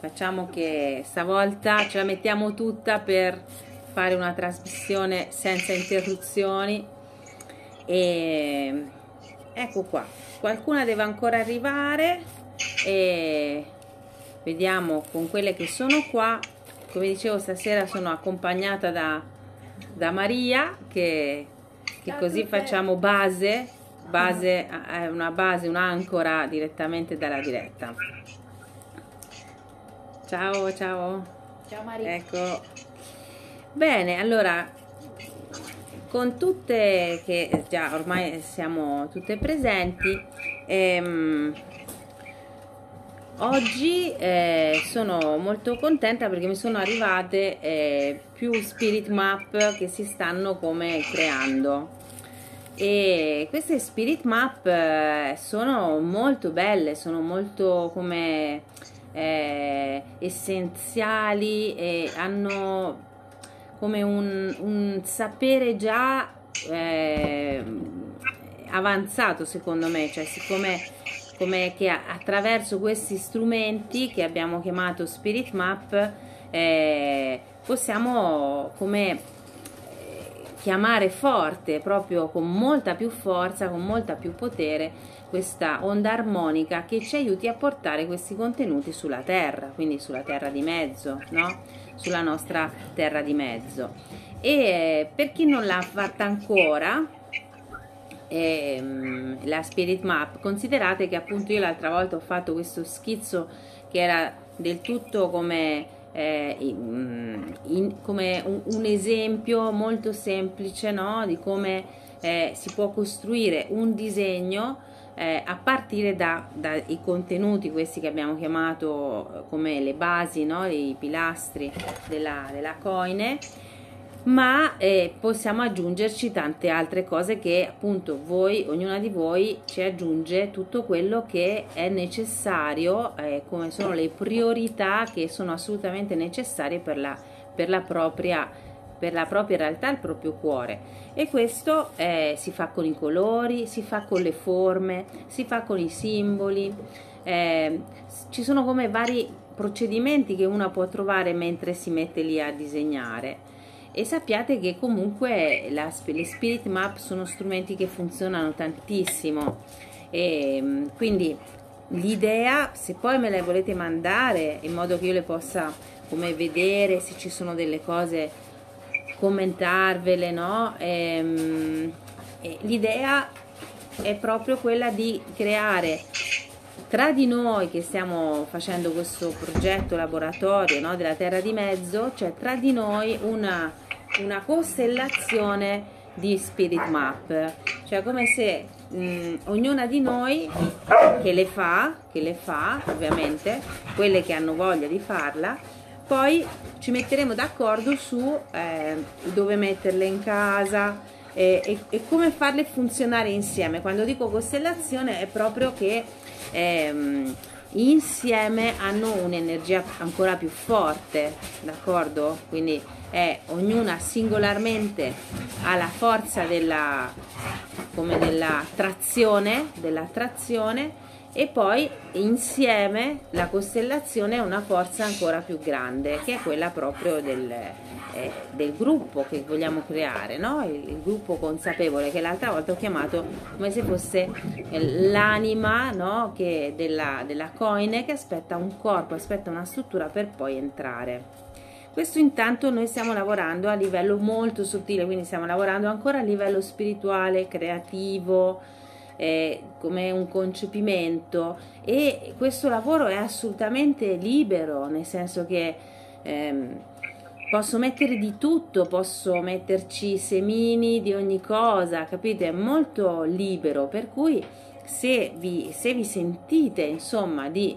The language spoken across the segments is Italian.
Facciamo che stavolta ce la mettiamo tutta per fare una trasmissione senza interruzioni. E ecco qua, qualcuna deve ancora arrivare e vediamo con quelle che sono qua. Come dicevo, stasera sono accompagnata da Maria, che così facciamo base, una base, un'ancora direttamente dalla diretta. Ciao, ciao. Ciao Maria. Ecco. Bene, allora, con tutte che già ormai siamo tutte presenti, oggi sono molto contenta perché mi sono arrivate più Spirit Map che si stanno come creando. E queste Spirit Map sono molto belle, sono molto come... essenziali, e hanno come un sapere già avanzato, secondo me, cioè siccome che attraverso questi strumenti che abbiamo chiamato Spirit Map possiamo come chiamare forte, proprio con molta più forza, con molta più potere, questa onda armonica che ci aiuti a portare questi contenuti sulla terra, quindi sulla terra di mezzo, no? Sulla nostra terra di mezzo. E per chi non l'ha fatta ancora la Spirit Map, considerate che appunto io l'altra volta ho fatto questo schizzo che era del tutto come come un esempio molto semplice, no? Di come si può costruire un disegno a partire dai contenuti, questi che abbiamo chiamato come le basi, no? I pilastri della Koinè, ma possiamo aggiungerci tante altre cose che appunto ognuna di voi ci aggiunge tutto quello che è necessario, come sono le priorità che sono assolutamente necessarie per la propria realtà, il proprio cuore. E questo si fa con i colori, si fa con le forme, si fa con i simboli, ci sono come vari procedimenti che uno può trovare mentre si mette lì a disegnare. E sappiate che comunque le Spirit Map sono strumenti che funzionano tantissimo, e quindi l'idea, se poi me le volete mandare in modo che io le possa come vedere, se ci sono delle cose, commentarvele, no? L'idea è proprio quella di creare tra di noi, che stiamo facendo questo progetto laboratorio, no? Della terra di mezzo, cioè tra di noi una costellazione di Spirit Map, cioè come se ognuna di noi che le fa ovviamente, quelle che hanno voglia di farla, poi ci metteremo d'accordo su dove metterle in casa e come farle funzionare insieme. Quando dico costellazione è proprio che insieme hanno un'energia ancora più forte, d'accordo? Quindi ognuna singolarmente ha la forza della trazione, e poi insieme la costellazione è una forza ancora più grande, che è quella proprio del gruppo che vogliamo creare, no? Il gruppo consapevole, che l'altra volta ho chiamato come se fosse l'anima, no? Che della Koinè, che aspetta un corpo, aspetta una struttura per poi entrare. Questo intanto noi stiamo lavorando a livello molto sottile, quindi stiamo lavorando ancora a livello spirituale, creativo, come un concepimento, e questo lavoro è assolutamente libero, nel senso che posso mettere di tutto, posso metterci semini di ogni cosa, capite? È molto libero, per cui se vi sentite insomma di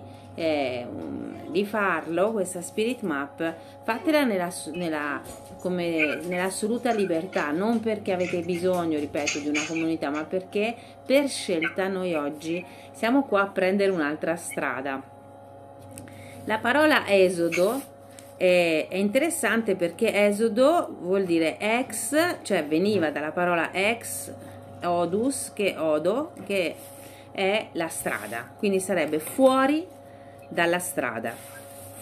farlo, questa Spirit Map, fatela nell'assoluta libertà, non perché avete bisogno, ripeto, di una comunità, ma perché per scelta noi oggi siamo qua a prendere un'altra strada. La parola esodo è interessante perché esodo vuol dire ex, cioè veniva dalla parola ex odus, che odo, che è la strada, quindi sarebbe fuori dalla strada,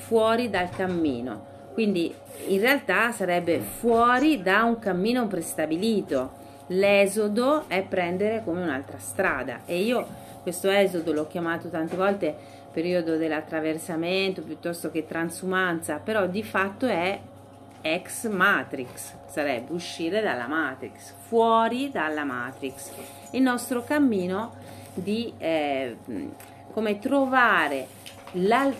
fuori dal cammino, quindi in realtà sarebbe fuori da un cammino prestabilito. L'esodo è prendere come un'altra strada, e io questo esodo l'ho chiamato tante volte periodo dell'attraversamento piuttosto che transumanza, però di fatto è ex matrix, sarebbe uscire dalla matrix, fuori dalla matrix, il nostro cammino di come trovare la,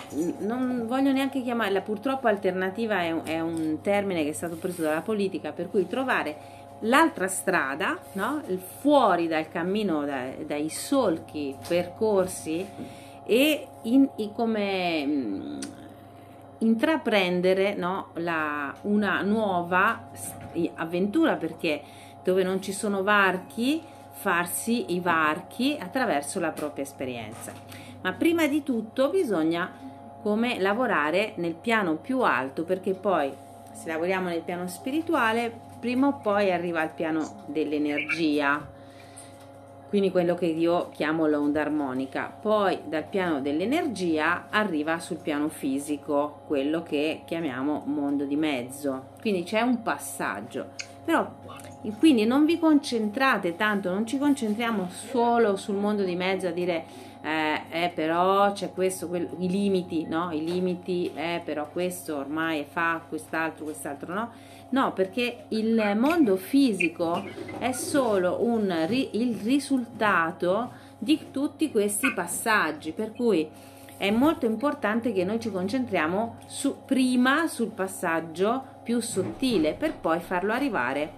non voglio neanche chiamarla, purtroppo alternativa è un termine che è stato preso dalla politica, per cui trovare l'altra strada, no? Fuori dal cammino, dai solchi percorsi, e come intraprendere, no? Una nuova avventura, perché dove non ci sono varchi, farsi i varchi attraverso la propria esperienza. Ma prima di tutto bisogna come lavorare nel piano più alto, perché poi se lavoriamo nel piano spirituale prima o poi arriva al piano dell'energia, quindi quello che io chiamo l'onda armonica, poi dal piano dell'energia arriva sul piano fisico, quello che chiamiamo mondo di mezzo, quindi c'è un passaggio. Però quindi non vi concentrate tanto, non ci concentriamo solo sul mondo di mezzo a dire però c'è questo, quello, i limiti, no? I limiti, però questo ormai fa quest'altro, no? No, perché il mondo fisico è solo il risultato di tutti questi passaggi, per cui è molto importante che noi ci concentriamo prima sul passaggio più sottile, per poi farlo arrivare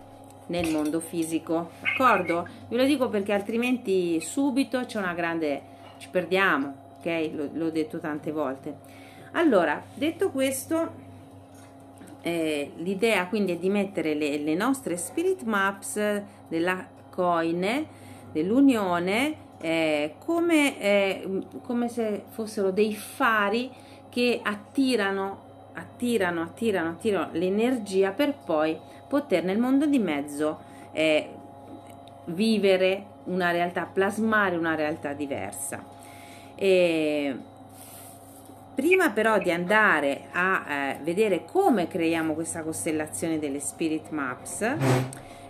nel mondo fisico, d'accordo? Ve lo dico perché altrimenti subito c'è una grande, ci perdiamo, ok? L'ho detto tante volte. Allora, detto questo, l'idea quindi è di mettere le nostre spirit maps della Koinè, dell'unione, come se fossero dei fari che attirano l'energia, per poi poter nel mondo di mezzo vivere una realtà, plasmare una realtà diversa. E prima però di andare a vedere come creiamo questa costellazione delle Spirit Maps,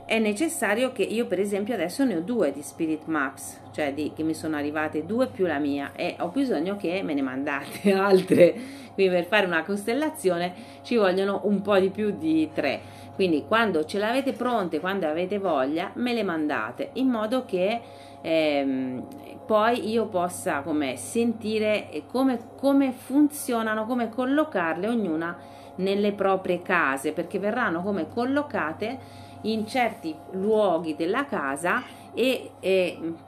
è necessario che io, per esempio, adesso ne ho due di Spirit Maps, cioè che mi sono arrivate due più la mia, e ho bisogno che me ne mandate altre. Quindi per fare una costellazione ci vogliono un po' di più di 3, quindi quando ce l'avete pronte, quando avete voglia, me le mandate, in modo che poi io possa come sentire come funzionano, come collocarle ognuna nelle proprie case, perché verranno come collocate in certi luoghi della casa e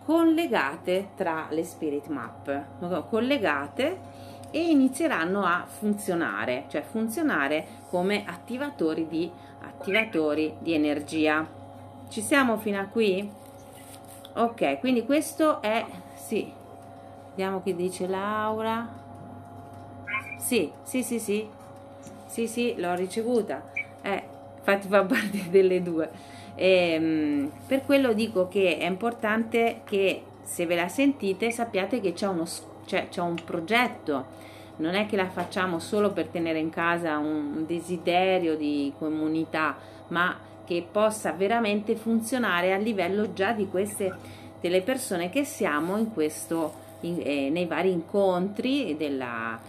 collegate tra le spirit map, collegate, e inizieranno a funzionare, cioè funzionare come attivatori di energia. Ci siamo fino a qui? Ok, quindi questo è, sì, vediamo che dice Laura, sì, l'ho ricevuta, infatti fa parte delle due, per quello dico che è importante che se ve la sentite sappiate che c'è un progetto, non è che la facciamo solo per tenere in casa un desiderio di comunità, ma che possa veramente funzionare a livello già di delle persone che siamo in nei vari incontri della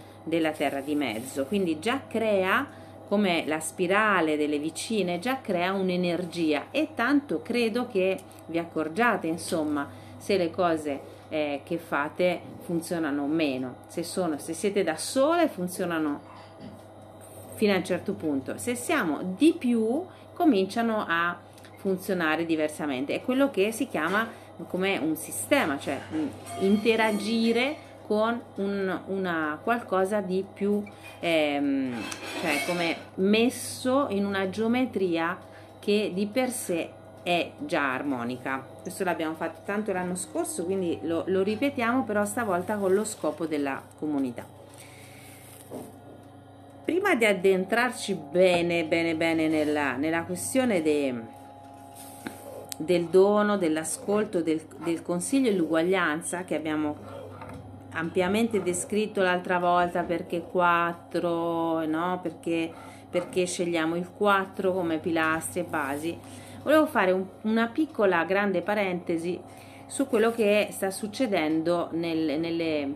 terra di mezzo. Quindi già crea, come la spirale delle vicine, già crea un'energia, e tanto credo che vi accorgiate, insomma, se le cose che fate funzionano o meno. Se siete da sole funzionano fino a un certo punto, se siamo di più cominciano a funzionare diversamente. È quello che si chiama come un sistema, cioè interagire con una qualcosa di più, cioè come messo in una geometria che di per sé è già armonica. Questo l'abbiamo fatto tanto l'anno scorso, quindi lo ripetiamo, però stavolta con lo scopo della comunità. Prima di addentrarci bene nella questione del dono, dell'ascolto, del consiglio e dell'uguaglianza che abbiamo ampiamente descritto l'altra volta, perché 4, no? Perché scegliamo il 4 come pilastri e basi. Volevo fare una piccola grande parentesi su quello che sta succedendo nelle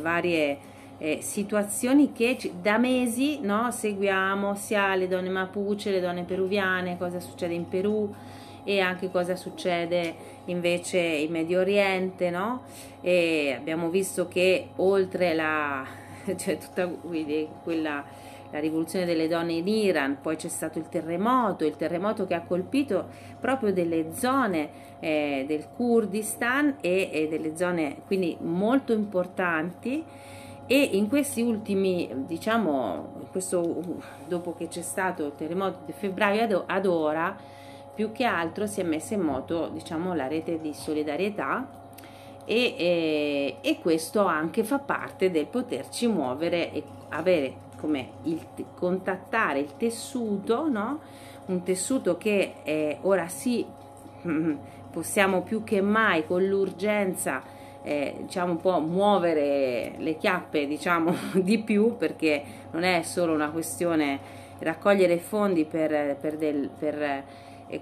varie situazioni che da mesi, no, seguiamo, sia le donne Mapuche, le donne peruviane, cosa succede in Perù e anche cosa succede invece in Medio Oriente, no? E abbiamo visto che oltre la rivoluzione delle donne in Iran, poi c'è stato il terremoto che ha colpito proprio delle zone del Kurdistan e delle zone quindi molto importanti, e in questi ultimi, diciamo, dopo che c'è stato il terremoto di febbraio ad ora, più che altro si è messa in moto, diciamo, la rete di solidarietà, e questo anche fa parte del poterci muovere e avere come contattare il tessuto, no? Un tessuto che ora sì possiamo più che mai con l'urgenza diciamo un po' muovere le chiappe, diciamo, di più, perché non è solo una questione raccogliere fondi per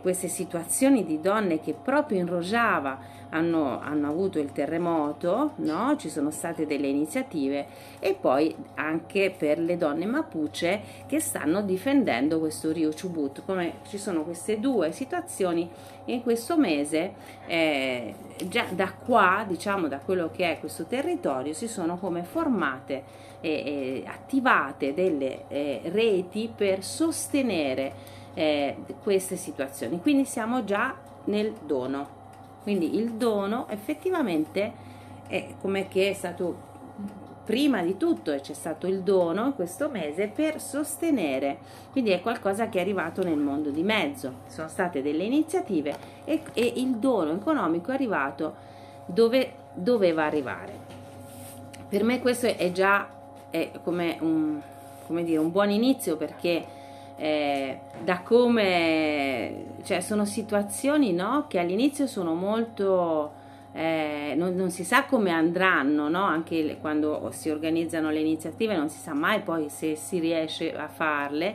queste situazioni di donne che proprio in Rojava hanno avuto il terremoto, no? Ci sono state delle iniziative, e poi anche per le donne Mapuche che stanno difendendo questo Rio Chubut. Come ci sono queste due situazioni in questo mese, già da qua, diciamo, da quello che è questo territorio, si sono come formate e attivate delle reti per sostenere queste situazioni. Quindi siamo già nel dono, quindi il dono effettivamente è come che è stato prima di tutto, e c'è stato il dono in questo mese per sostenere, quindi è qualcosa che è arrivato nel mondo di mezzo, sono state delle iniziative e il dono economico è arrivato dove doveva arrivare. Per me questo è già come dire un buon inizio, perché da come, cioè, sono situazioni, no, che all'inizio sono molto non si sa come andranno, no? Anche quando si organizzano le iniziative non si sa mai poi se si riesce a farle,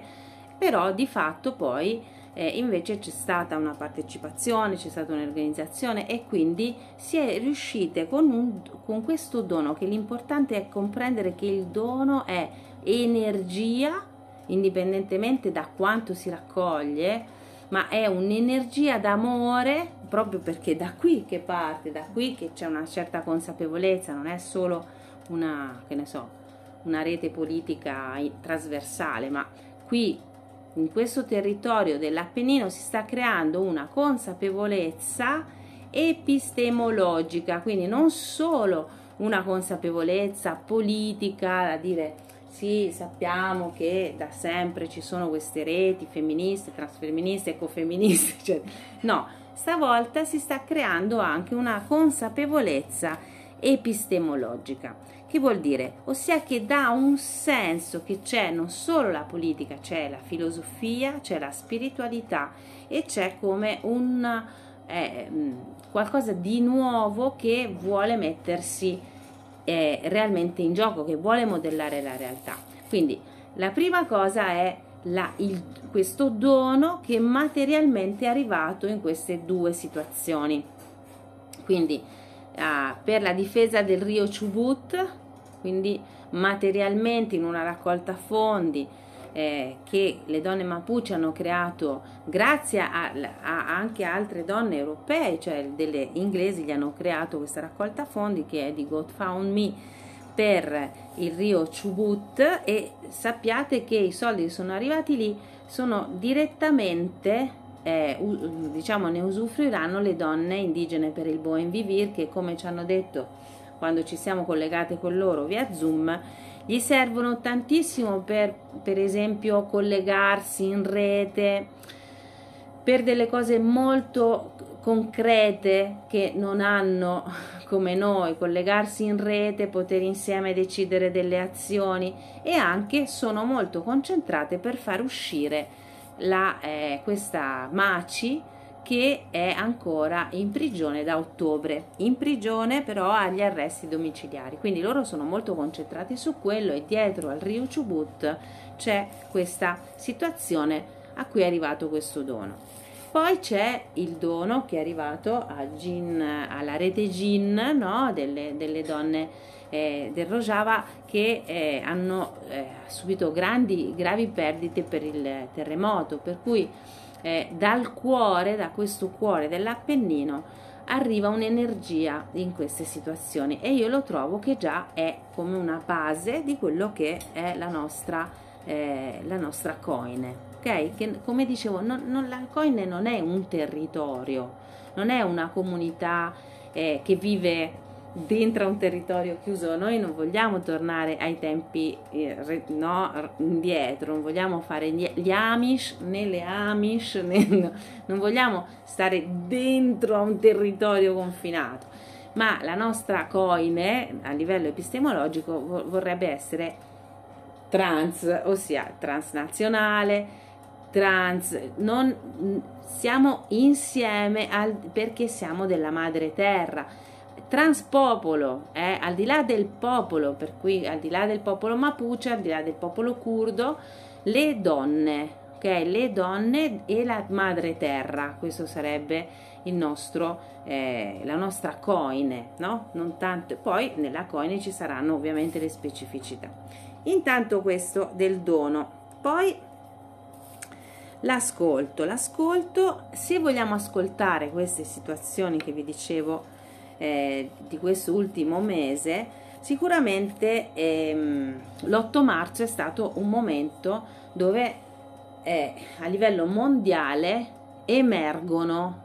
però di fatto poi invece c'è stata una partecipazione, c'è stata un'organizzazione, e quindi si è riuscite con questo dono, che l'importante è comprendere che il dono è energia, indipendentemente da quanto si raccoglie, ma è un'energia d'amore, proprio perché da qui che parte, da qui che c'è una certa consapevolezza, non è solo una, che ne so, una rete politica trasversale, ma qui in questo territorio dell'Appennino si sta creando una consapevolezza epistemologica, quindi non solo una consapevolezza politica, a dire sì, sappiamo che da sempre ci sono queste reti femministe, transfemministe, ecofemministe, cioè, no, stavolta si sta creando anche una consapevolezza epistemologica, che vuol dire, ossia, che dà un senso, che c'è non solo la politica, c'è la filosofia, c'è la spiritualità, e c'è come un qualcosa di nuovo che vuole mettersi realmente in gioco, che vuole modellare la realtà. Quindi la prima cosa è questo dono che materialmente è arrivato in queste due situazioni, quindi per la difesa del Rio Chubut, quindi materialmente in una raccolta fondi che le donne Mapuche hanno creato grazie a anche altre donne europee, cioè delle inglesi, gli hanno creato questa raccolta fondi che è di GoFundMe per il Rio Chubut, e sappiate che i soldi che sono arrivati lì sono direttamente diciamo ne usufruiranno le donne indigene per il Buen Vivir, che, come ci hanno detto quando ci siamo collegate con loro via Zoom, gli servono tantissimo per esempio collegarsi in rete per delle cose molto concrete che non hanno come noi, collegarsi in rete, poter insieme decidere delle azioni, e anche sono molto concentrate per far uscire questa MACI, che è ancora in prigione da ottobre, in prigione però agli arresti domiciliari, quindi loro sono molto concentrati su quello e dietro al Rio Chubut c'è questa situazione a cui è arrivato questo dono. Poi c'è il dono che è arrivato a Jin, alla rete Jin, no? delle donne del Rojava che hanno subito gravi perdite per il terremoto, per cui da questo cuore dell'Appennino arriva un'energia in queste situazioni, e io lo trovo che già è come una base di quello che è la nostra Koinè. Okay? Che, come dicevo, la Koinè non è un territorio, non è una comunità che vive dentro un territorio chiuso. Noi non vogliamo tornare ai tempi indietro, non vogliamo fare gli Amish né le Amish, non vogliamo stare dentro a un territorio confinato, ma la nostra Koinè a livello epistemologico vorrebbe essere trans, ossia transnazionale, siamo insieme perché siamo della madre terra, transpopolo, al di là del popolo, per cui al di là del popolo Mapuche, al di là del popolo curdo, le donne, okay? Le donne e la madre terra, questo sarebbe il nostro, la nostra Koinè, no? Non tanto, poi nella Koinè ci saranno ovviamente le specificità. Intanto questo del dono, poi l'ascolto, se vogliamo ascoltare queste situazioni che vi dicevo di questo ultimo mese, sicuramente l'8 marzo è stato un momento dove a livello mondiale emergono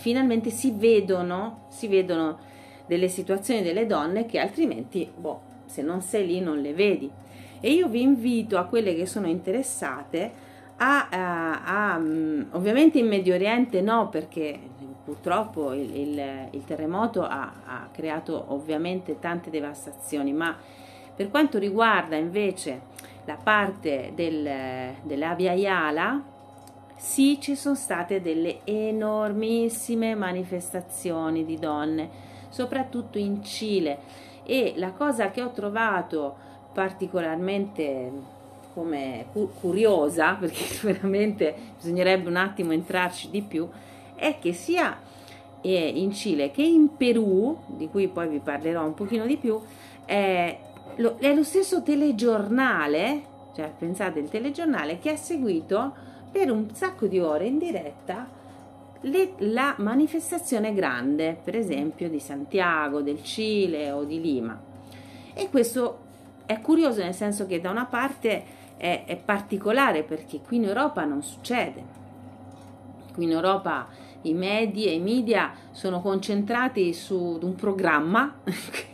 finalmente si vedono delle situazioni delle donne che altrimenti, boh, se non sei lì non le vedi, e io vi invito a quelle che sono interessate ovviamente in Medio Oriente no, perché purtroppo il terremoto ha creato ovviamente tante devastazioni, ma per quanto riguarda invece la parte dell'Abya Yala, sì, ci sono state delle enormissime manifestazioni di donne, soprattutto in Cile. E la cosa che ho trovato particolarmente come curiosa, perché veramente bisognerebbe un attimo entrarci di più, è che sia in Cile che in Perù, di cui poi vi parlerò un pochino di più, è lo stesso telegiornale, cioè pensate il telegiornale che ha seguito per un sacco di ore in diretta la manifestazione grande, per esempio di Santiago, del Cile o di Lima. E questo è curioso, nel senso che da una parte è particolare, perché qui in Europa non succede. Qui in Europa i media sono concentrati su un programma,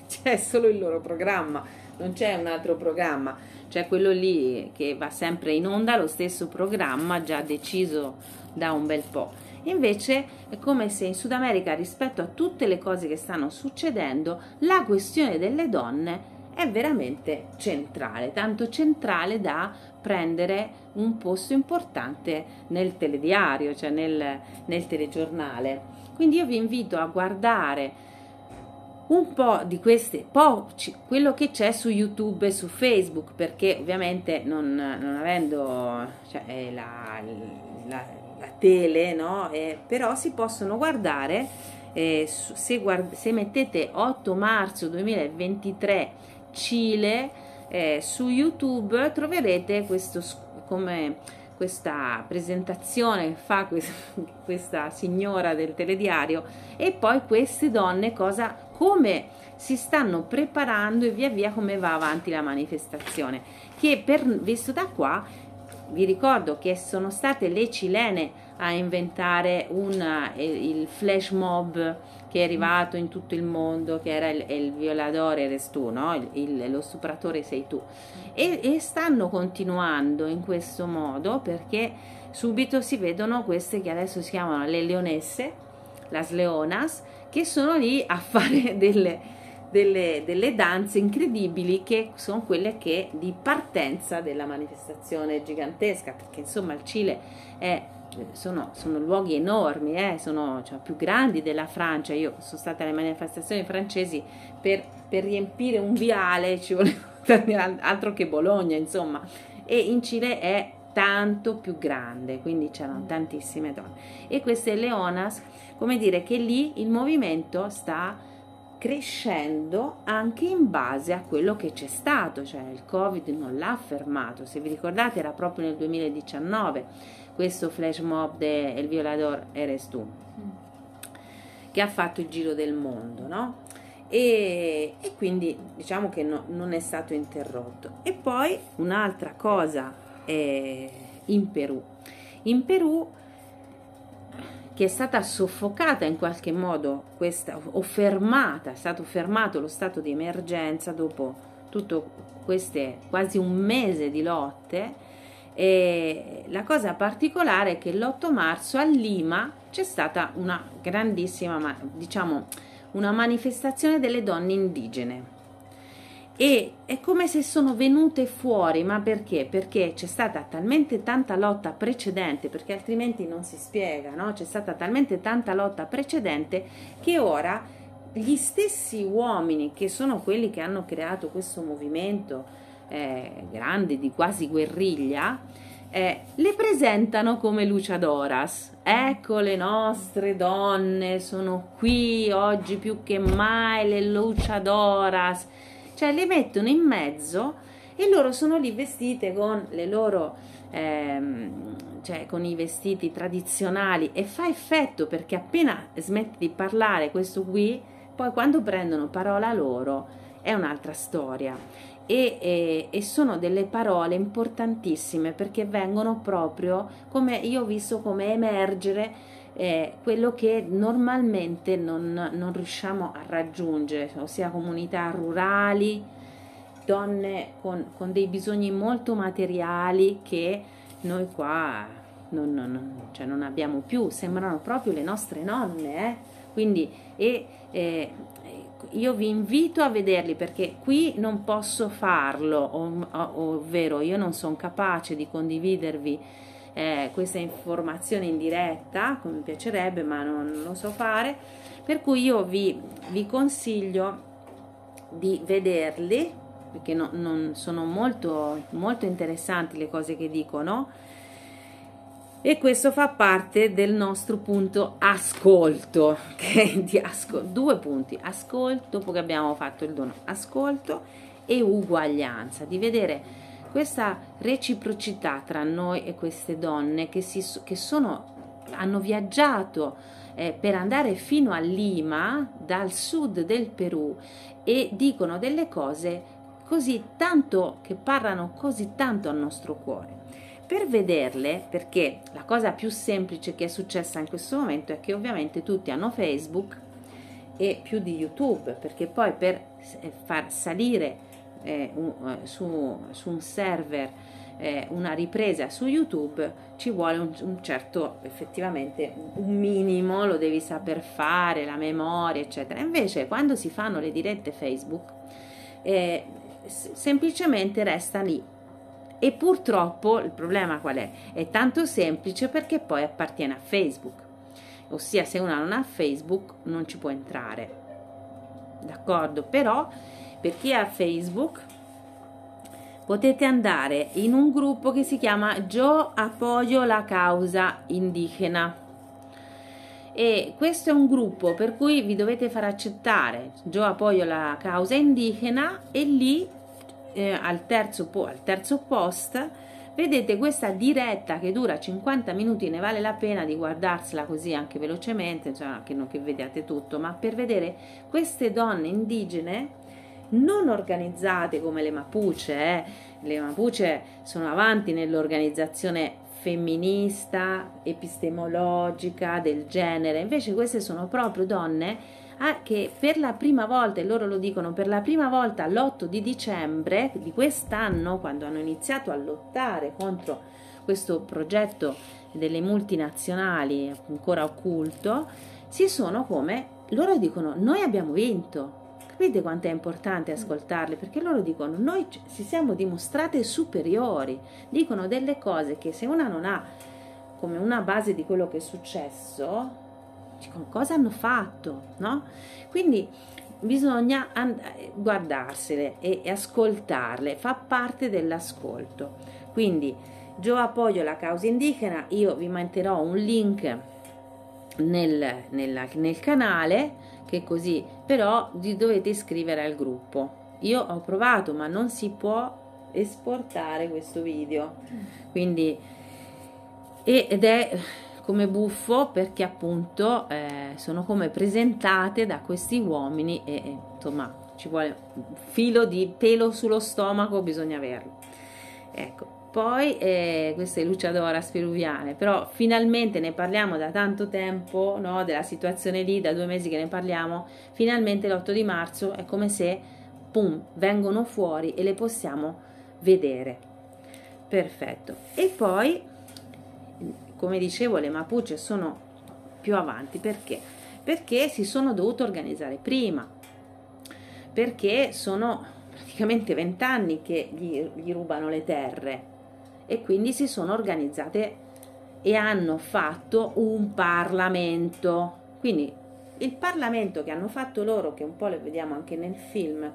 c'è solo il loro programma, non c'è un altro programma, c'è quello lì che va sempre in onda, lo stesso programma già deciso da un bel po'. Invece è come se in Sud America, rispetto a tutte le cose che stanno succedendo, la questione delle donne è veramente centrale, tanto centrale da prendere un posto importante nel telediario, cioè nel telegiornale. Quindi io vi invito a guardare un po' di queste, quello che c'è su YouTube e su Facebook, perché ovviamente non avendo, cioè, la tele, no? Però si possono guardare, se mettete 8 marzo 2023 Cile su YouTube troverete questa presentazione che fa questa signora del telediario, e poi queste donne come si stanno preparando e via via come va avanti la manifestazione, che visto da qua vi ricordo che sono state le cilene a inventare il flash mob che è arrivato in tutto il mondo, che era il violatore eres tu, no? Lo stupratore sei tu, e stanno continuando in questo modo, perché subito si vedono queste che adesso si chiamano le leonesse, las leonas, che sono lì a fare delle danze incredibili, che sono quelle di partenza della manifestazione gigantesca, perché insomma il Cile è sono luoghi enormi, sono più grandi della Francia. Io sono stata alle manifestazioni francesi, per riempire un viale ci voleva altro che Bologna, insomma, e in Cile è tanto più grande, quindi c'erano tantissime donne. E queste leonas, come dire che lì il movimento sta crescendo anche in base a quello che c'è stato, cioè il Covid non l'ha fermato, se vi ricordate era proprio nel 2019 questo flash mob de El Violador Eres Tu, che ha fatto il giro del mondo, no? E quindi diciamo che non è stato interrotto. E poi un'altra cosa è in Perù, che è stata soffocata in qualche modo questa, o fermata, è stato fermato lo stato di emergenza dopo tutto queste quasi un mese di lotte. E la cosa particolare è che l'8 marzo a Lima c'è stata una grandissima, diciamo, una manifestazione delle donne indigene, e è come se sono venute fuori. Ma perché? Perché c'è stata talmente tanta lotta precedente, perché altrimenti non si spiega, no? C'è stata talmente tanta lotta precedente che ora gli stessi uomini che sono quelli che hanno creato questo movimento grande, di quasi guerriglia, le presentano come luchadoras. Ecco, le nostre donne sono qui oggi più che mai, le luchadoras. Cioè le mettono in mezzo e loro sono lì vestite con le loro cioè con i vestiti tradizionali, e fa effetto, perché appena smette di parlare questo qui, poi quando prendono parola loro è un'altra storia, e sono delle parole importantissime, perché vengono proprio, come io ho visto, come emergere quello che normalmente non riusciamo a raggiungere, ossia comunità rurali, donne con dei bisogni molto materiali che noi qua non abbiamo più, sembrano proprio le nostre nonne. Quindi io vi invito a vederli, perché qui non posso farlo, ovvero io non sono capace di condividervi questa informazione in diretta come mi piacerebbe, ma non lo so fare, per cui io vi consiglio di vederli, perché non sono molto, molto interessanti le cose che dicono, e questo fa parte del nostro punto ascolto, che è di due punti, ascolto, dopo che abbiamo fatto il dono, ascolto e uguaglianza, di vedere questa reciprocità tra noi e queste donne che hanno viaggiato per andare fino a Lima dal sud del Perù, e dicono delle cose così tanto, che parlano così tanto al nostro cuore. Per vederle, perché la cosa più semplice che è successa in questo momento è che ovviamente tutti hanno Facebook e più di YouTube, perché poi per far salire su un server una ripresa su YouTube ci vuole un certo, effettivamente un minimo lo devi saper fare, la memoria eccetera. Invece quando si fanno le dirette Facebook semplicemente resta lì, e purtroppo il problema qual è? È tanto semplice perché poi appartiene a Facebook, ossia se una non ha Facebook non ci può entrare, d'accordo? Però per chi ha Facebook potete andare in un gruppo che si chiama Yo Apoyo la Causa Indigena, e questo è un gruppo per cui vi dovete far accettare, Yo Apoyo la Causa Indigena, e lì al terzo post vedete questa diretta che dura 50 minuti, ne vale la pena di guardarsela così anche velocemente, cioè che non che vediate tutto, ma per vedere queste donne indigene non organizzate come le Mapuche, le Mapuche sono avanti nell'organizzazione femminista, epistemologica, del genere, invece queste sono proprio donne che per la prima volta, e loro lo dicono, per la prima volta l'8 di dicembre di quest'anno, quando hanno iniziato a lottare contro questo progetto delle multinazionali ancora occulto, si sono, come loro dicono, noi abbiamo vinto. Capite quanto è importante ascoltarle, perché loro dicono noi ci siamo dimostrate superiori, dicono delle cose che se una non ha come una base di quello che è successo, dico, cosa hanno fatto, no? Quindi bisogna guardarsele e ascoltarle, fa parte dell'ascolto. Quindi Gio appoggio la causa indigena, io vi manterrò un link nel canale, che così però vi dovete iscrivere al gruppo. Io ho provato, ma non si può esportare questo video, quindi ed è come buffo, perché appunto sono come presentate da questi uomini e insomma ci vuole un filo di pelo sullo stomaco, bisogna averlo, ecco. Poi queste luciadoras peruviane, però finalmente ne parliamo da tanto tempo, no, della situazione lì, da 2 mesi che ne parliamo, finalmente l'8 di marzo è come se pum, vengono fuori e le possiamo vedere, perfetto. E poi, come dicevo, le Mapuche sono più avanti perché? Perché si sono dovute organizzare prima, perché sono praticamente 20 anni che gli rubano le terre e quindi si sono organizzate e hanno fatto un Parlamento. Quindi il Parlamento che hanno fatto loro, che un po' le vediamo anche nel film,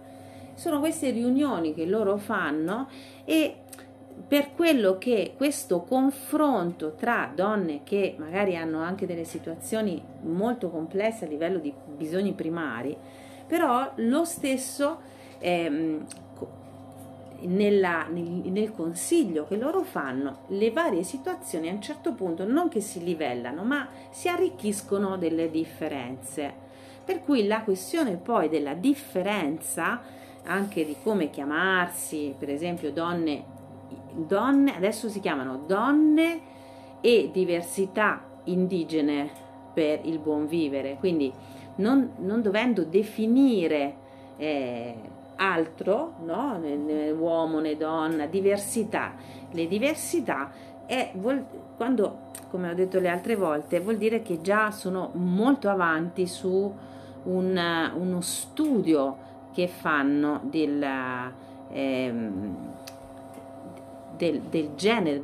sono queste riunioni che loro fanno, e per quello che questo confronto tra donne che magari hanno anche delle situazioni molto complesse a livello di bisogni primari, però lo stesso nel consiglio che loro fanno, le varie situazioni a un certo punto non che si livellano, ma si arricchiscono delle differenze, per cui la questione poi della differenza anche di come chiamarsi, per esempio donne adesso si chiamano donne e diversità indigene per il buon vivere, quindi non dovendo definire altro, no? Né uomo né donna, diversità, le diversità quando, come ho detto le altre volte, vuol dire che già sono molto avanti su uno studio che fanno del genere,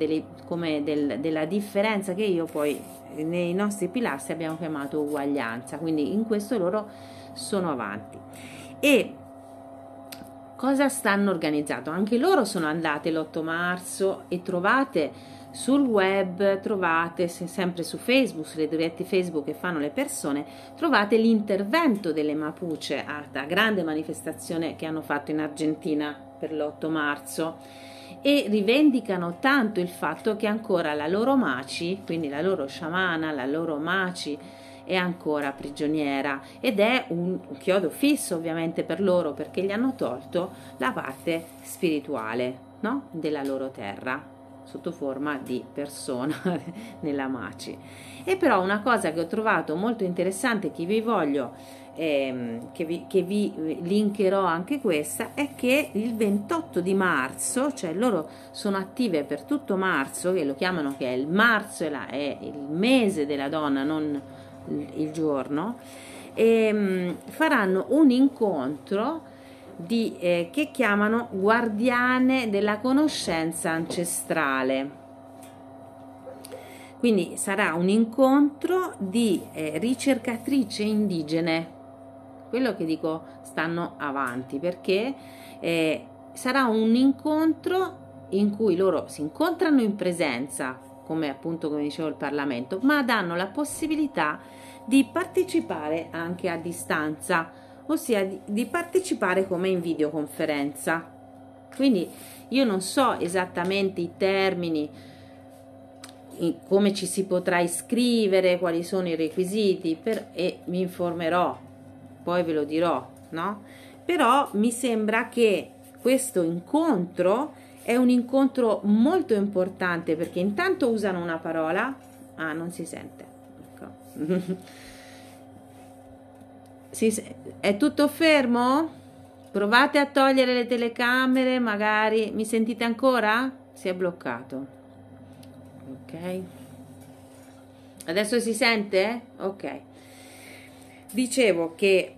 della differenza, che io poi nei nostri pilastri abbiamo chiamato uguaglianza, quindi in questo loro sono avanti. E cosa stanno organizzando? Anche loro sono andate l'8 marzo e trovate sul web, sempre su Facebook, sulle dirette Facebook che fanno le persone, trovate l'intervento delle Mapuche alla grande manifestazione che hanno fatto in Argentina per l'8 marzo. E rivendicano tanto il fatto che ancora la loro Maci, quindi la loro sciamana, la loro Maci è ancora prigioniera, ed è un chiodo fisso ovviamente per loro, perché gli hanno tolto la parte spirituale, no? Della loro terra sotto forma di persona nella Maci. E però una cosa che ho trovato molto interessante, che vi voglio che vi linkerò anche questa, è che il 28 di marzo, cioè loro sono attive per tutto marzo, che lo chiamano che è il marzo, è il mese della donna, non il giorno, faranno un incontro che chiamano Guardiane della Conoscenza Ancestrale. Quindi sarà un incontro di ricercatrici indigene, quello che dico stanno avanti, perché sarà un incontro in cui loro si incontrano in presenza, come appunto come dicevo il Parlamento, ma danno la possibilità di partecipare anche a distanza, ossia di partecipare come in videoconferenza. Quindi io non so esattamente i termini, come ci si potrà iscrivere, quali sono i requisiti, e mi informerò, poi ve lo dirò, no? Però mi sembra che questo incontro è un incontro molto importante, perché intanto usano una parola, non si sente, ecco. È tutto fermo? Provate a togliere le telecamere, magari mi sentite ancora? Si è bloccato. Ok, adesso si sente? Ok, dicevo che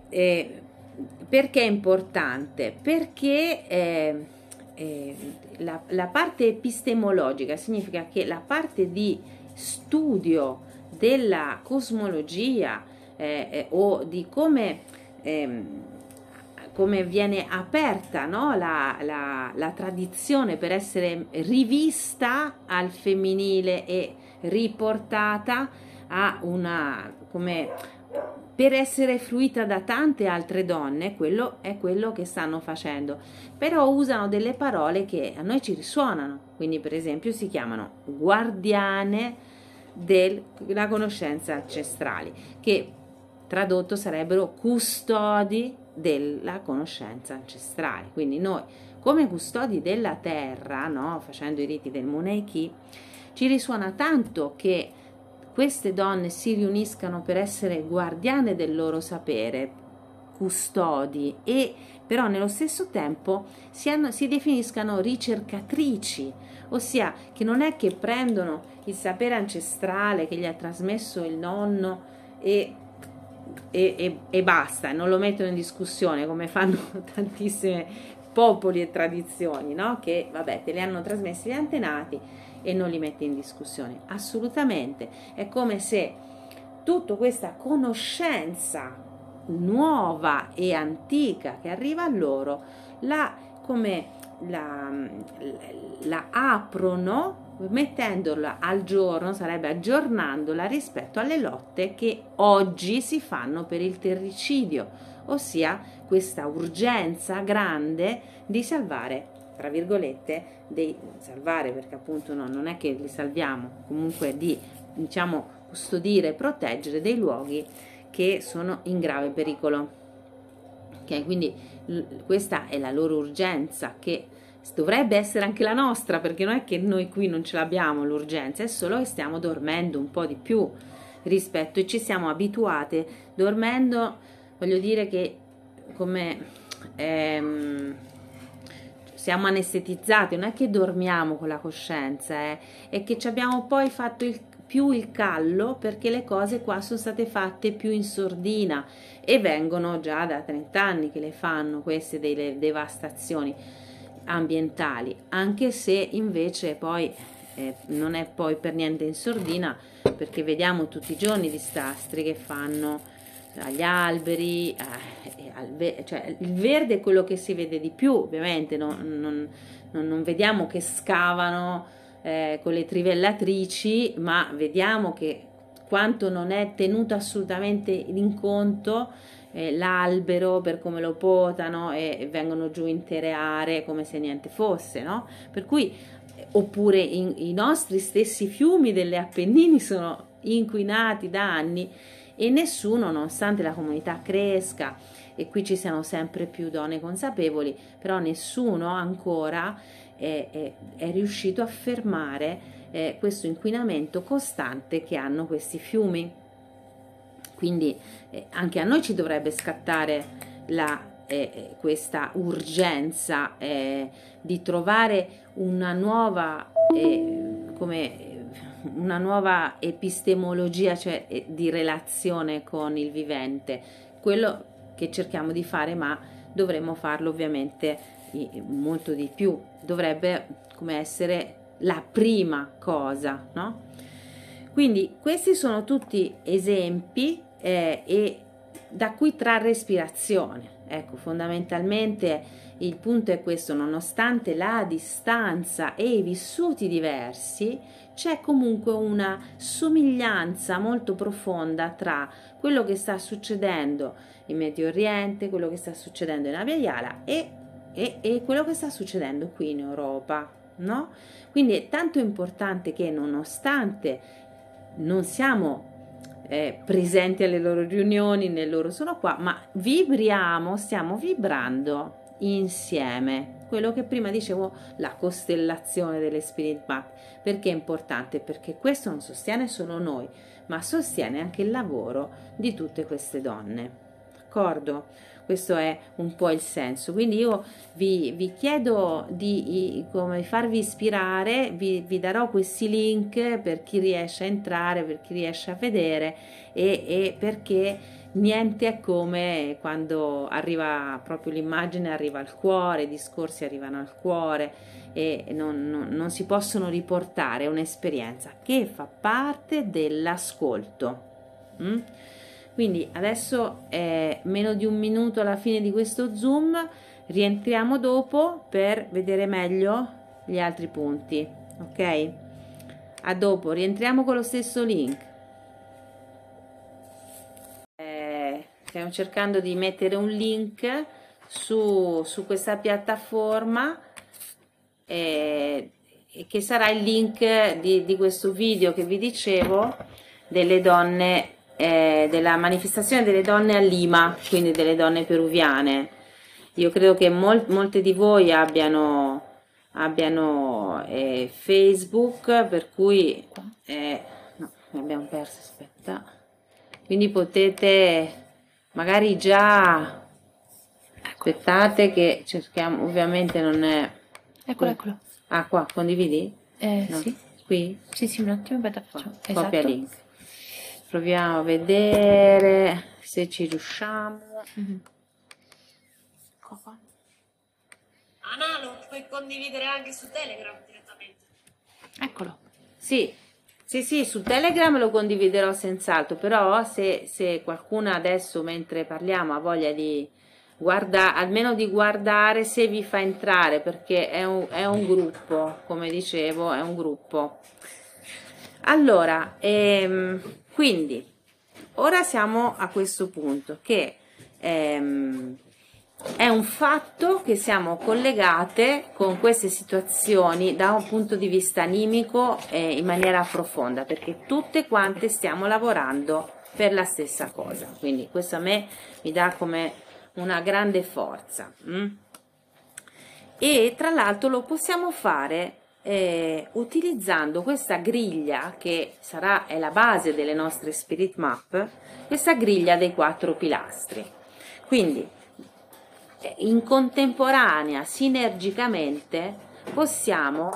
perché è importante? Perché la parte epistemologica significa che la parte di studio della cosmologia o di come, come viene aperta, no? la tradizione per essere rivista al femminile e riportata a una, come, per essere fruita da tante altre donne. Quello è quello che stanno facendo, però usano delle parole che a noi ci risuonano, quindi per esempio si chiamano guardiane della conoscenza ancestrali, che tradotto sarebbero custodi della conoscenza ancestrale. Quindi noi come custodi della terra, no? Facendo i riti del Muneiki, ci risuona tanto che queste donne si riuniscano per essere guardiane del loro sapere, custodi, e però nello stesso tempo si definiscano ricercatrici, ossia che non è che prendono il sapere ancestrale che gli ha trasmesso il nonno e basta, non lo mettono in discussione come fanno tantissimi popoli e tradizioni, no? Che vabbè, te le hanno trasmesse gli antenati e non li mette in discussione assolutamente. È come se tutta questa conoscenza nuova e antica che arriva a loro la aprono, mettendola al giorno, sarebbe aggiornandola rispetto alle lotte che oggi si fanno per il terricidio, ossia questa urgenza grande di salvare, tra virgolette, salvare, perché appunto non è che li salviamo, comunque di, diciamo, custodire e proteggere dei luoghi che sono in grave pericolo. Okay, quindi questa è la loro urgenza, che dovrebbe essere anche la nostra, perché non è che noi qui non ce l'abbiamo l'urgenza, è solo che stiamo dormendo un po' di più rispetto, e ci siamo abituate dormendo, voglio dire che come siamo anestetizzati, non è che dormiamo con la coscienza, è che ci abbiamo poi fatto più il callo, perché le cose qua sono state fatte più in sordina e vengono già da 30 anni che le fanno queste delle devastazioni ambientali, anche se invece poi non è poi per niente in sordina, perché vediamo tutti i giorni disastri che fanno agli alberi, cioè il verde è quello che si vede di più, ovviamente non vediamo che scavano con le trivellatrici, ma vediamo che quanto non è tenuto assolutamente in conto l'albero, per come lo potano, e vengono giù intere aree come se niente fosse, no? Per cui, oppure i nostri stessi fiumi delle Appennini sono inquinati da anni e nessuno, nonostante la comunità cresca e qui ci siano sempre più donne consapevoli, però nessuno ancora è riuscito a fermare questo inquinamento costante che hanno questi fiumi. Quindi anche a noi ci dovrebbe scattare questa urgenza di trovare una nuova epistemologia, cioè di relazione con il vivente, quello che cerchiamo di fare, ma dovremmo farlo ovviamente molto di più, dovrebbe come essere la prima cosa, no? Quindi questi sono tutti esempi e da cui trarre ispirazione. Ecco, fondamentalmente il punto è questo: nonostante la distanza e i vissuti diversi, c'è comunque una somiglianza molto profonda tra quello che sta succedendo in Medio Oriente, quello che sta succedendo in Abya Yala e quello che sta succedendo qui in Europa, no? Quindi è tanto importante che, nonostante non siamo presenti alle loro riunioni, né loro sono qua, ma vibriamo, stiamo vibrando insieme. Quello che prima dicevo, la costellazione delle Spirit Map, perché è importante? Perché questo non sostiene solo noi, ma sostiene anche il lavoro di tutte queste donne, d'accordo? Questo è un po' il senso. Quindi io vi chiedo di farvi ispirare, vi darò questi link per chi riesce a entrare, per chi riesce a vedere, e perché Niente è come quando arriva proprio l'immagine, arriva al cuore, i discorsi arrivano al cuore e non si possono riportare. È un'esperienza che fa parte dell'ascolto. Quindi adesso è meno di un minuto alla fine di questo Zoom, rientriamo dopo per vedere meglio gli altri punti, ok? A dopo, rientriamo con lo stesso link. Stiamo cercando di mettere un link su questa piattaforma che sarà il link di questo video che vi dicevo delle donne, della manifestazione delle donne a Lima, quindi delle donne peruviane. Io credo che molte di voi abbiano Facebook, per cui no, ne abbiamo perso, aspetta, quindi potete magari già, aspettate che cerchiamo, ovviamente non è, eccolo, ah qua, condividi? No? Sì, qui? Sì, un attimo, aspetta, facciamo, esatto. Copia link, proviamo a vedere se ci riusciamo. Qua. Anna, lo puoi condividere anche su Telegram direttamente. Eccolo. Sì, su Telegram lo condividerò senz'altro, però se qualcuna adesso mentre parliamo ha voglia di guardare, almeno di guardare se vi fa entrare, perché è un gruppo, come dicevo, è un gruppo. Allora, quindi, ora siamo a questo punto, che è un fatto che siamo collegate con queste situazioni da un punto di vista animico in maniera profonda, perché tutte quante stiamo lavorando per la stessa cosa, quindi questo a me mi dà come una grande forza. E tra l'altro lo possiamo fare utilizzando questa griglia che è la base delle nostre Spirit Map, questa griglia dei 4 pilastri. Quindi in contemporanea, sinergicamente, possiamo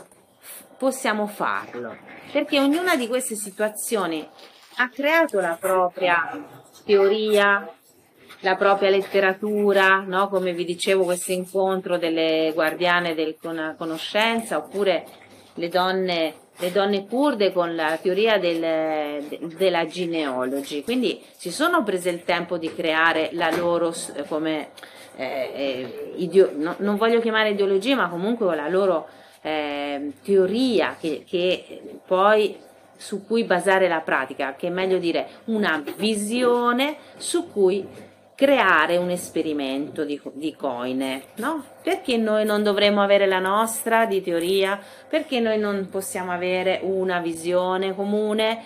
farlo, perché ognuna di queste situazioni ha creato la propria teoria, la propria letteratura, no? Come vi dicevo, questo incontro delle guardiane della conoscenza, oppure le donne kurde con la teoria della jineolojî. Quindi si sono prese il tempo di creare la loro, come non voglio chiamare ideologia, ma comunque la loro teoria che poi su cui basare la pratica, che è meglio dire una visione su cui creare un esperimento di Koinè, no? Perché noi non dovremmo avere la nostra di teoria? Perché noi non possiamo avere una visione comune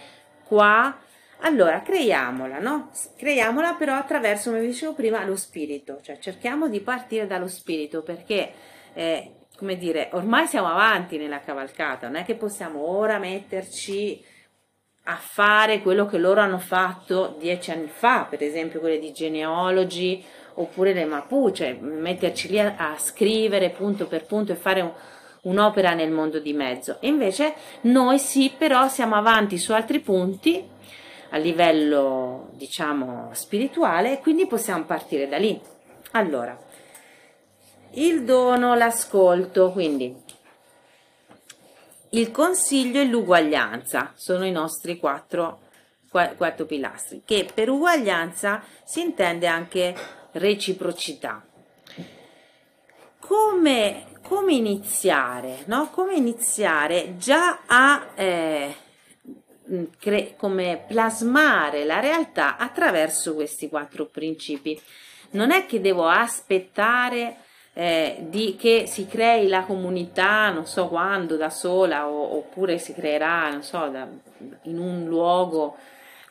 qua? Allora creiamola, no? Creiamola però attraverso, come dicevo prima, lo spirito, cioè cerchiamo di partire dallo spirito, perché come dire, ormai siamo avanti nella cavalcata, non è che possiamo ora metterci a fare quello che loro hanno fatto 10 anni fa, per esempio quelle di genealogi oppure le Mapuche, metterci lì a scrivere punto per punto e fare un'opera nel mondo di mezzo. E invece noi sì, però siamo avanti su altri punti a livello, diciamo, spirituale, e quindi possiamo partire da lì. Allora, il dono, l'ascolto, quindi il consiglio e l'uguaglianza sono i nostri 4 pilastri, che per uguaglianza si intende anche reciprocità. Come iniziare, no? Come iniziare già a come plasmare la realtà attraverso questi 4 principi. Non è che devo aspettare che si crei la comunità, non so quando, da sola, oppure si creerà, non so, in un luogo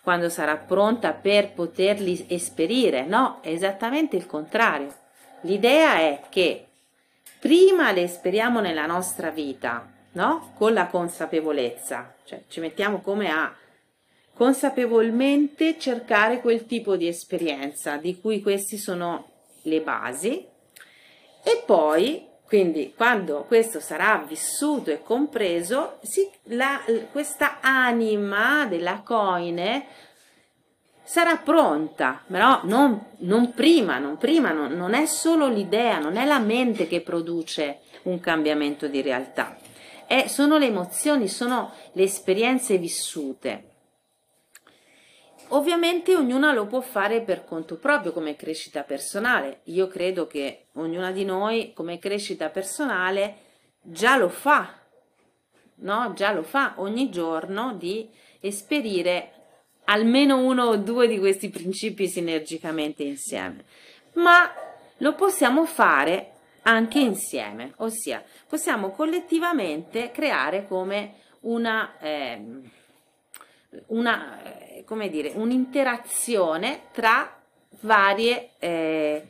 quando sarà pronta, per poterli esperire. No, è esattamente il contrario. L'idea è che prima le esperiamo nella nostra vita, no? Con la consapevolezza, cioè ci mettiamo come a consapevolmente cercare quel tipo di esperienza di cui queste sono le basi. E poi, quindi, quando questo sarà vissuto e compreso, questa anima della Koinè sarà pronta, però non prima, non è solo l'idea, non è la mente che produce un cambiamento di realtà, sono le emozioni, sono le esperienze vissute. Ovviamente ognuna lo può fare per conto proprio come crescita personale. Io credo che ognuna di noi come crescita personale già lo fa, no? Già lo fa ogni giorno di esperire almeno uno o due di questi principi sinergicamente insieme, ma lo possiamo fare anche insieme, ossia possiamo collettivamente creare come un'interazione tra varie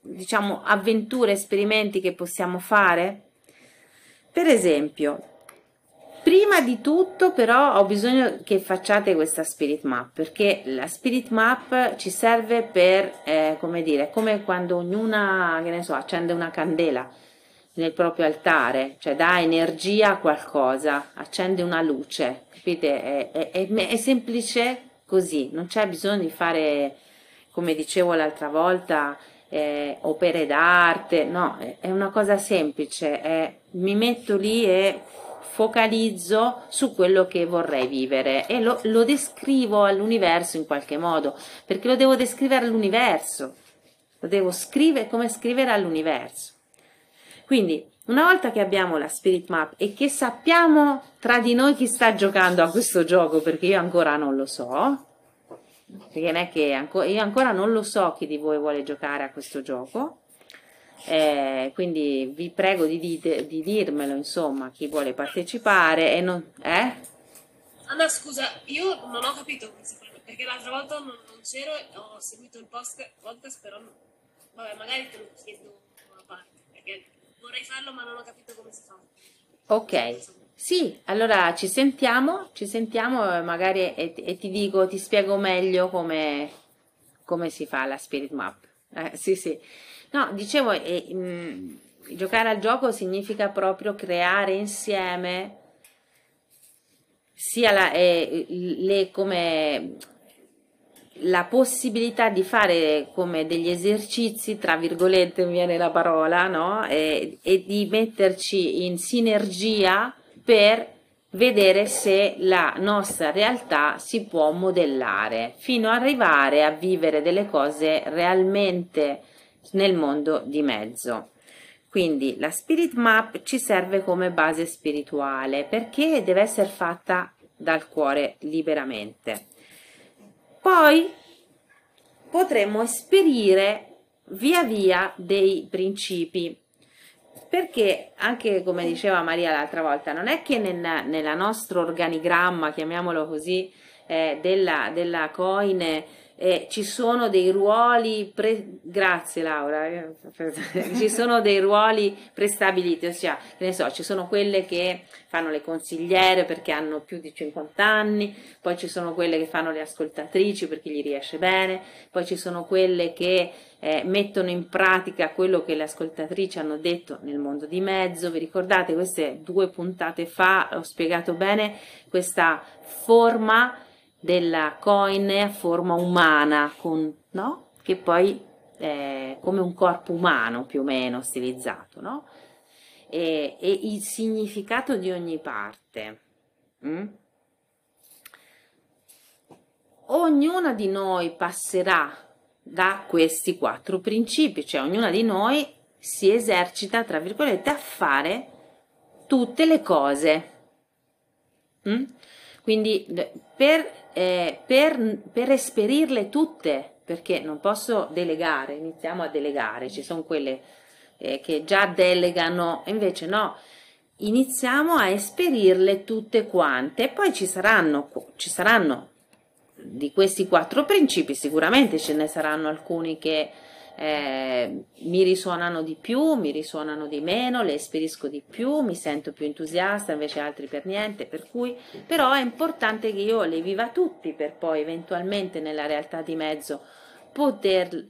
diciamo avventure, esperimenti che possiamo fare. Per esempio, prima di tutto però ho bisogno che facciate questa Spirit Map, perché la Spirit Map ci serve per, come quando ognuna, che ne so, accende una candela nel proprio altare, cioè dà energia a qualcosa, accende una luce, capite? È semplice così, non c'è bisogno di fare, come dicevo l'altra volta, opere d'arte, no, è una cosa semplice, mi metto lì e focalizzo su quello che vorrei vivere e lo descrivo all'universo in qualche modo, perché lo devo descrivere all'universo, lo devo scrivere come scrivere all'universo. Quindi una volta che abbiamo la Spirit Map e che sappiamo tra di noi chi sta giocando a questo gioco, perché io ancora non lo so, perché non è che io ancora non lo so chi di voi vuole giocare a questo gioco. Quindi vi prego di dirmelo, insomma, chi vuole partecipare. Anna, scusa, io non ho capito come si fa, perché l'altra volta non c'ero, ho seguito il podcast, però vabbè, magari te lo chiedo una parte, perché vorrei farlo ma non ho capito come si fa. Ok, sì, allora ci sentiamo magari e ti spiego meglio come si fa la Spirit Map. Sì. No, dicevo, giocare al gioco significa proprio creare insieme sia come la possibilità di fare come degli esercizi, tra virgolette mi viene la parola, no? E di metterci in sinergia per vedere se la nostra realtà si può modellare, fino ad arrivare a vivere delle cose realmente nel mondo di mezzo. Quindi la Spirit Map ci serve come base spirituale, perché deve essere fatta dal cuore liberamente. Poi potremo esperire via via dei principi, perché anche, come diceva Maria l'altra volta, non è che nella nostro organigramma, chiamiamolo così, della Koinè, ci sono dei ruoli grazie Laura, ci sono dei ruoli prestabiliti, ossia, che ne so, ci sono quelle che fanno le consigliere perché hanno più di 50 anni, poi ci sono quelle che fanno le ascoltatrici perché gli riesce bene, poi ci sono quelle che mettono in pratica quello che le ascoltatrici hanno detto nel mondo di mezzo. Vi ricordate, queste 2 puntate fa ho spiegato bene questa forma della Koinè a forma umana, no? Che poi è come un corpo umano più o meno stilizzato, no? E il significato di ogni parte. Ognuna di noi passerà da questi 4 principi, cioè ognuna di noi si esercita, tra virgolette, a fare tutte le cose. Quindi per esperirle tutte, perché non posso delegare, iniziamo a delegare, ci sono quelle che già delegano, invece no, iniziamo a esperirle tutte quante, e poi ci saranno di questi 4 principi, sicuramente ce ne saranno alcuni che mi risuonano di più, mi risuonano di meno, le esperisco di più, mi sento più entusiasta, invece altri per niente, però è importante che io le viva tutti, per poi eventualmente nella realtà di mezzo poter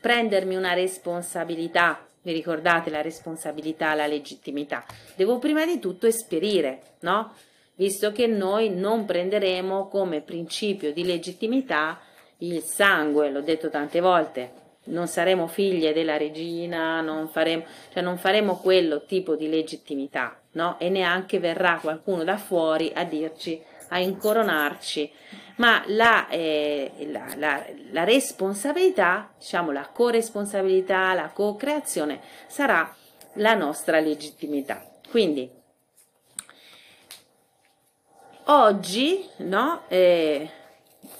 prendermi una responsabilità. Vi ricordate la responsabilità, la legittimità? Devo prima di tutto esperire, no? Visto che noi non prenderemo come principio di legittimità il sangue, l'ho detto tante volte, non saremo figlie della regina, non faremo quello tipo di legittimità, no? E neanche verrà qualcuno da fuori a dirci, a incoronarci, ma la responsabilità, diciamo la corresponsabilità, la co-creazione sarà la nostra legittimità. Quindi oggi, no,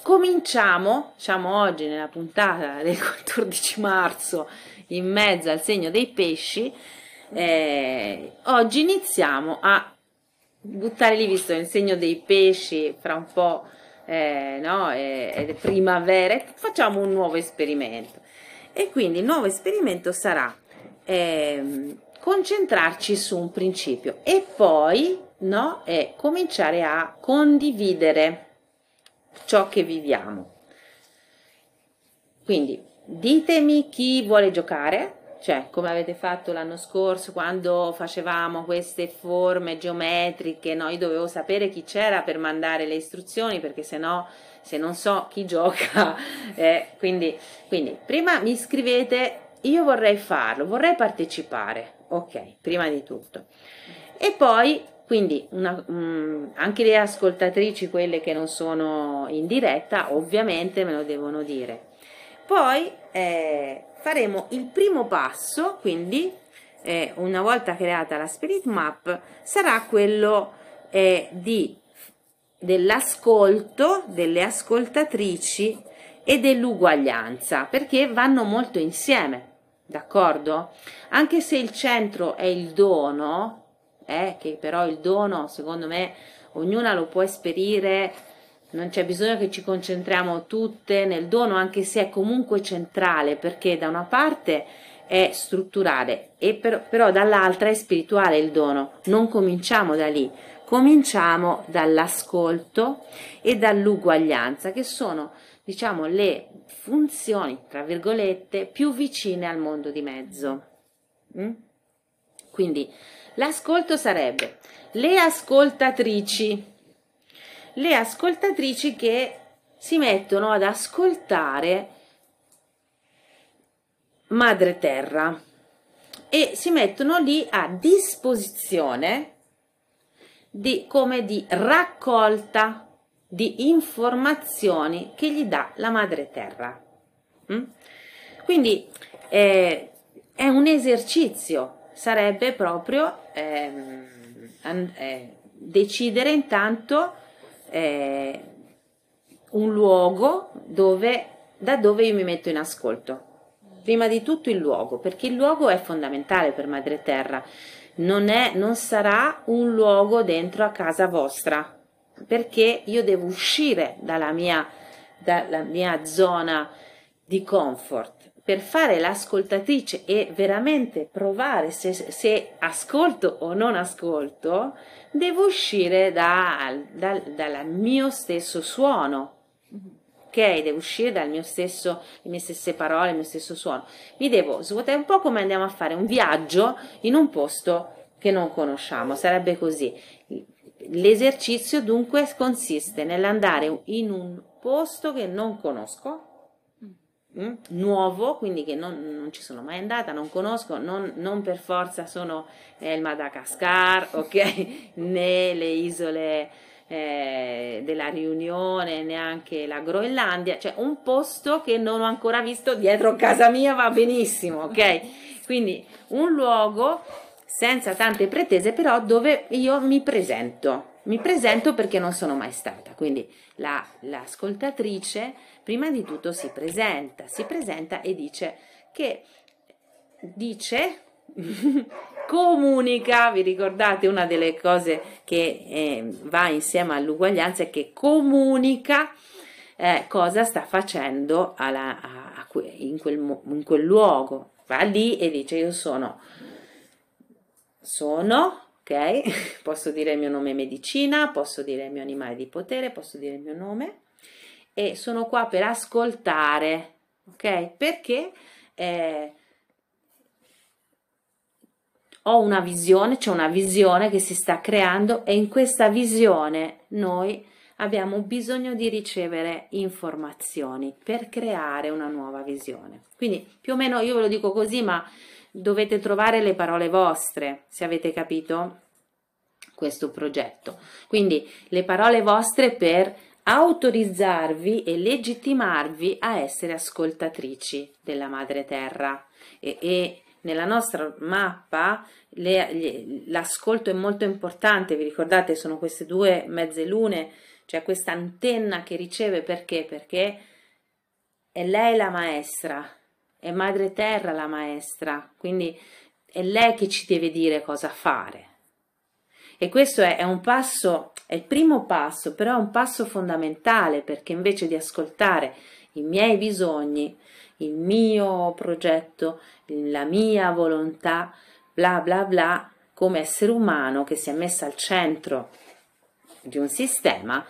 cominciamo, diciamo oggi nella puntata del 14 marzo in mezzo al segno dei pesci, oggi iniziamo a buttare lì, visto il segno dei pesci fra un po', no, è primavera, facciamo un nuovo esperimento. E quindi il nuovo esperimento sarà concentrarci su un principio e poi, no, cominciare a condividere ciò che viviamo. Quindi ditemi chi vuole giocare, cioè come avete fatto l'anno scorso quando facevamo queste forme geometriche, no? Io dovevo sapere chi c'era per mandare le istruzioni, perché sennò, se non so chi gioca, quindi prima mi scrivete io vorrei farlo, vorrei partecipare, ok, prima di tutto. E poi quindi anche le ascoltatrici, quelle che non sono in diretta, ovviamente me lo devono dire. Poi faremo il primo passo, quindi una volta creata la Spirit Map, sarà quello dell'ascolto, delle ascoltatrici e dell'uguaglianza, perché vanno molto insieme, d'accordo? Anche se il centro è il dono, che però il dono secondo me ognuna lo può esperire, non c'è bisogno che ci concentriamo tutte nel dono, anche se è comunque centrale, perché da una parte è strutturale e però dall'altra è spirituale il dono. Non cominciamo da lì, cominciamo dall'ascolto e dall'uguaglianza, che sono, diciamo, le funzioni tra virgolette più vicine al mondo di mezzo. Quindi l'ascolto sarebbe le ascoltatrici che si mettono ad ascoltare Madre Terra e si mettono lì a disposizione di raccolta di informazioni che gli dà la Madre Terra. Quindi è un esercizio. Sarebbe proprio decidere intanto un luogo da dove io mi metto in ascolto. Prima di tutto il luogo, perché il luogo è fondamentale per Madre Terra. Non sarà un luogo dentro a casa vostra, perché io devo uscire dalla mia zona di comfort. Per fare l'ascoltatrice e veramente provare se ascolto o non ascolto, devo uscire dal mio stesso suono, ok? Devo uscire le mie stesse parole, il mio stesso suono. Mi devo svuotare un po', come andiamo a fare un viaggio in un posto che non conosciamo, sarebbe così. L'esercizio dunque consiste nell'andare in un posto che non conosco, nuovo, quindi che non ci sono mai andata, non conosco, non per forza sono il Madagascar, ok, né le isole della Riunione, neanche la Groenlandia, cioè un posto che non ho ancora visto dietro casa mia va benissimo, ok? Quindi un luogo senza tante pretese, però dove io mi presento perché non sono mai stata. Quindi l'ascoltatrice prima di tutto si presenta e dice comunica. Vi ricordate, una delle cose che va insieme all'uguaglianza è che comunica cosa sta facendo in quel luogo. Va lì e dice io sono ok, posso dire il mio nome medicina, posso dire il mio animale di potere, posso dire il mio nome e sono qua per ascoltare, ok? Perché ho una visione, c'è una visione che si sta creando e in questa visione noi abbiamo bisogno di ricevere informazioni per creare una nuova visione. Quindi più o meno io ve lo dico così, ma dovete trovare le parole vostre, se avete capito questo progetto. Quindi le parole vostre per autorizzarvi e legittimarvi a essere ascoltatrici della madre terra. E nella nostra mappa l'ascolto è molto importante, vi ricordate, sono queste due mezze lune, cioè questa antenna che riceve, perché? Perché è lei la maestra, è madre terra la maestra, quindi è lei che ci deve dire cosa fare. E questo è un passo, è il primo passo, però è un passo fondamentale, perché invece di ascoltare i miei bisogni, il mio progetto, la mia volontà, bla bla bla, come essere umano che si è messa al centro di un sistema,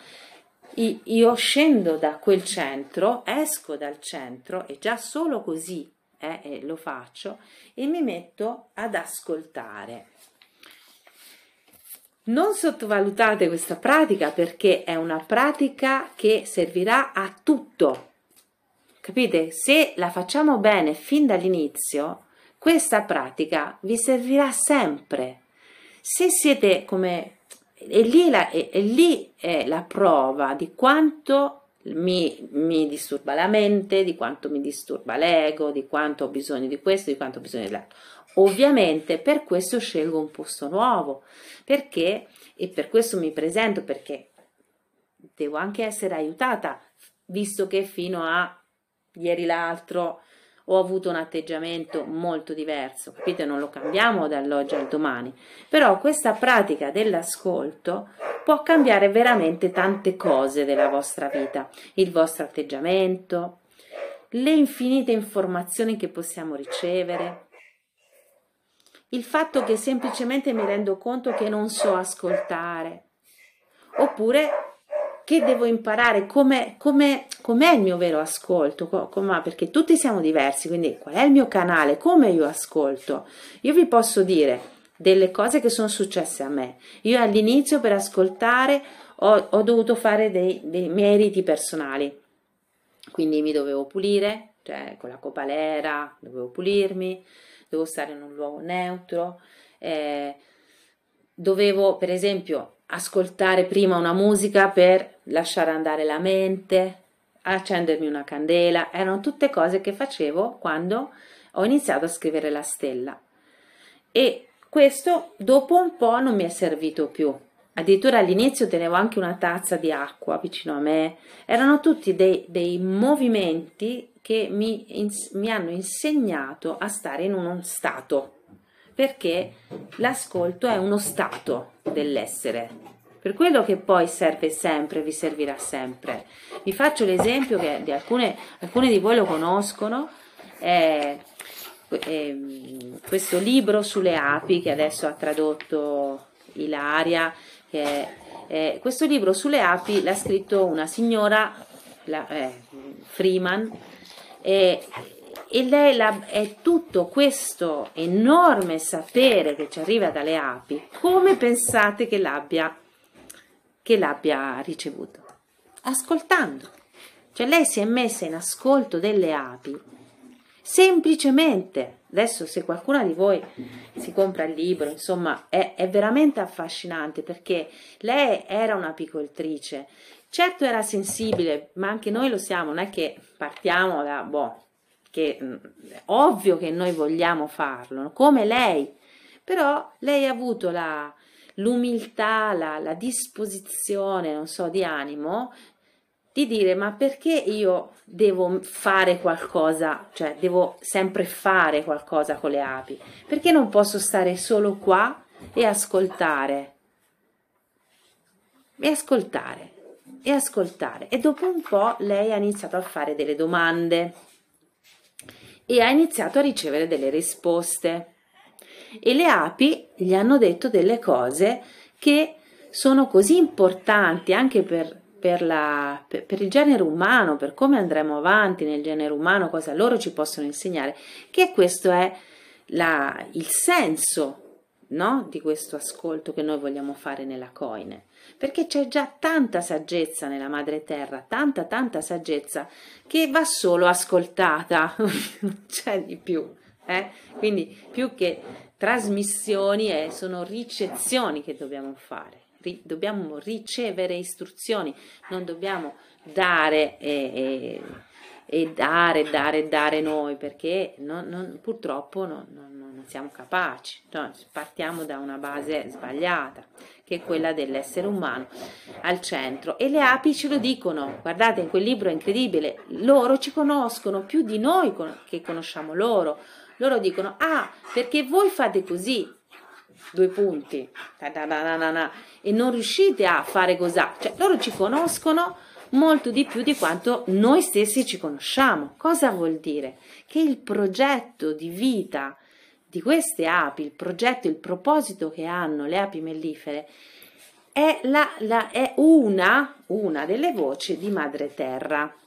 io scendo da quel centro, esco dal centro, e già solo così lo faccio, e mi metto ad ascoltare. Non sottovalutate questa pratica, perché è una pratica che servirà a tutto. Capite? Se la facciamo bene fin dall'inizio, questa pratica vi servirà sempre. Se siete come... E lì è la prova di quanto mi disturba la mente, di quanto mi disturba l'ego, di quanto ho bisogno di questo, di quanto ho bisogno dell'altro. Ovviamente per questo scelgo un posto nuovo, perché, e per questo mi presento, perché devo anche essere aiutata, visto che fino a ieri l'altro ho avuto un atteggiamento molto diverso, capite? Non lo cambiamo dall'oggi al domani, però questa pratica dell'ascolto può cambiare veramente tante cose della vostra vita, il vostro atteggiamento, le infinite informazioni che possiamo ricevere, il fatto che semplicemente mi rendo conto che non so ascoltare, oppure che devo imparare com'è il mio vero ascolto, perché tutti siamo diversi, quindi qual è il mio canale, come io ascolto. Io vi posso dire delle cose che sono successe a me. Io all'inizio per ascoltare ho dovuto fare dei miei riti personali, quindi mi dovevo pulire, cioè con la copalera dovevo pulirmi, dovevo stare in un luogo neutro, dovevo per esempio ascoltare prima una musica per lasciare andare la mente, accendermi una candela. Erano tutte cose che facevo quando ho iniziato a scrivere la stella, e questo dopo un po' non mi è servito più. Addirittura all'inizio tenevo anche una tazza di acqua vicino a me. Erano tutti dei movimenti che mi hanno insegnato a stare in uno stato, perché l'ascolto è uno stato dell'essere, per quello che poi serve sempre, vi servirà sempre. Vi faccio l'esempio che di alcune di voi lo conoscono, questo libro sulle api che adesso ha tradotto Ilaria, questo libro sulle api l'ha scritto una signora, Freeman, e lei è tutto questo enorme sapere che ci arriva dalle api. Come pensate che l'abbia ricevuto? Ascoltando. Cioè lei si è messa in ascolto delle api semplicemente. Adesso se qualcuna di voi si compra il libro, insomma è veramente affascinante, perché lei era un'apicoltrice. Certo era sensibile, ma anche noi lo siamo, non è che partiamo da che è ovvio che noi vogliamo farlo, come lei, però lei ha avuto l'umiltà, la disposizione, non so, di animo, di dire: ma perché io devo fare qualcosa, cioè devo sempre fare qualcosa con le api? Perché non posso stare solo qua e ascoltare? E ascoltare. E ascoltare. E dopo un po' lei ha iniziato a fare delle domande e ha iniziato a ricevere delle risposte, e le api gli hanno detto delle cose che sono così importanti anche per il genere umano, per come andremo avanti nel genere umano, cosa loro ci possono insegnare, che questo è il senso no? Di questo ascolto che noi vogliamo fare nella Koinè, perché c'è già tanta saggezza nella madre terra, tanta saggezza che va solo ascoltata, non c'è di più, quindi più che trasmissioni sono ricezioni che dobbiamo fare, dobbiamo ricevere istruzioni, non dobbiamo dare e dare noi, perché purtroppo non siamo capaci, no? Partiamo da una base sbagliata che è quella dell'essere umano al centro, e le api ce lo dicono, guardate, in quel libro è incredibile, loro ci conoscono più di noi che conosciamo loro. Loro dicono: ah, perché voi fate così, due punti, e non riuscite a fare così, cioè loro ci conoscono molto di più di quanto noi stessi ci conosciamo. Cosa vuol dire? Che il progetto di vita di queste api, il progetto, il proposito che hanno le api mellifere è una delle voci di madre terra,